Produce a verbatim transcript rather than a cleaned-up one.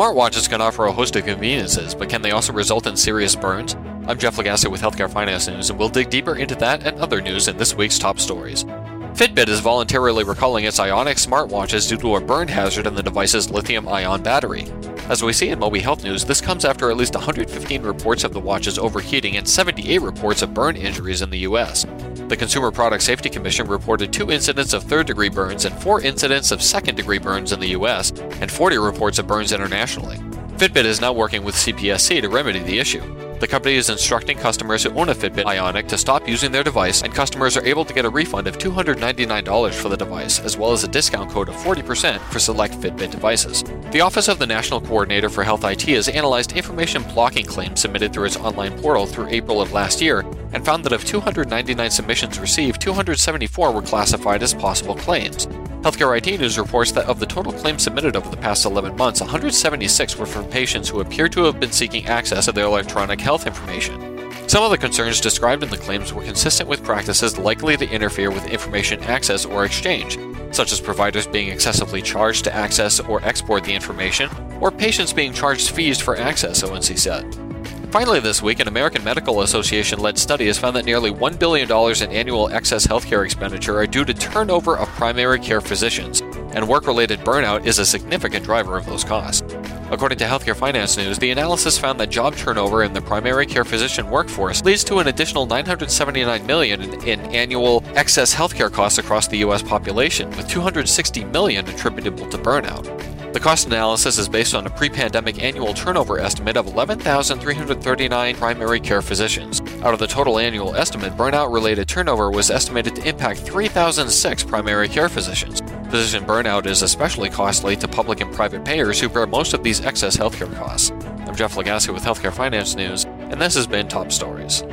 Smartwatches can offer a host of conveniences, but can they also result in serious burns? I'm Jeff Lagasse with Healthcare Finance News, and we'll dig deeper into that and other news in this week's top stories. Fitbit is voluntarily recalling its Ionic smartwatches due to a burn hazard in the device's lithium-ion battery. As we see in Moby Health News, this comes after at least one hundred fifteen reports of the watches overheating and seventy-eight reports of burn injuries in the U S The Consumer Product Safety Commission reported two incidents of third-degree burns and four incidents of second-degree burns in the U S, and forty reports of burns internationally. Fitbit is now working with C P S C to remedy the issue. The company is instructing customers who own a Fitbit Ionic to stop using their device, and customers are able to get a refund of two hundred ninety-nine dollars for the device, as well as a discount code of forty percent for select Fitbit devices. The Office of the National Coordinator for Health I T has analyzed information blocking claims submitted through its online portal through April of last year, and found that of two hundred ninety-nine submissions received, two hundred seventy-four were classified as possible claims. Healthcare I T News reports that of the total claims submitted over the past eleven months, one hundred seventy-six were from patients who appear to have been seeking access to their electronic health information. Some of the concerns described in the claims were consistent with practices likely to interfere with information access or exchange, such as providers being excessively charged to access or export the information, or patients being charged fees for access, O N C said. Finally this week, an American Medical Association-led study has found that nearly one billion dollars in annual excess healthcare expenditure are due to turnover of primary care physicians, and work-related burnout is a significant driver of those costs. According to Healthcare Finance News, the analysis found that job turnover in the primary care physician workforce leads to an additional nine hundred seventy-nine million dollars in, in annual excess healthcare costs across the U S population, with two hundred sixty million dollars attributable to burnout. The cost analysis is based on a pre-pandemic annual turnover estimate of eleven thousand three hundred thirty-nine primary care physicians. Out of the total annual estimate, burnout-related turnover was estimated to impact three thousand six primary care physicians. Physician burnout is especially costly to public and private payers who bear most of these excess healthcare costs. I'm Jeff Lagasse with Healthcare Finance News, and this has been Top Stories.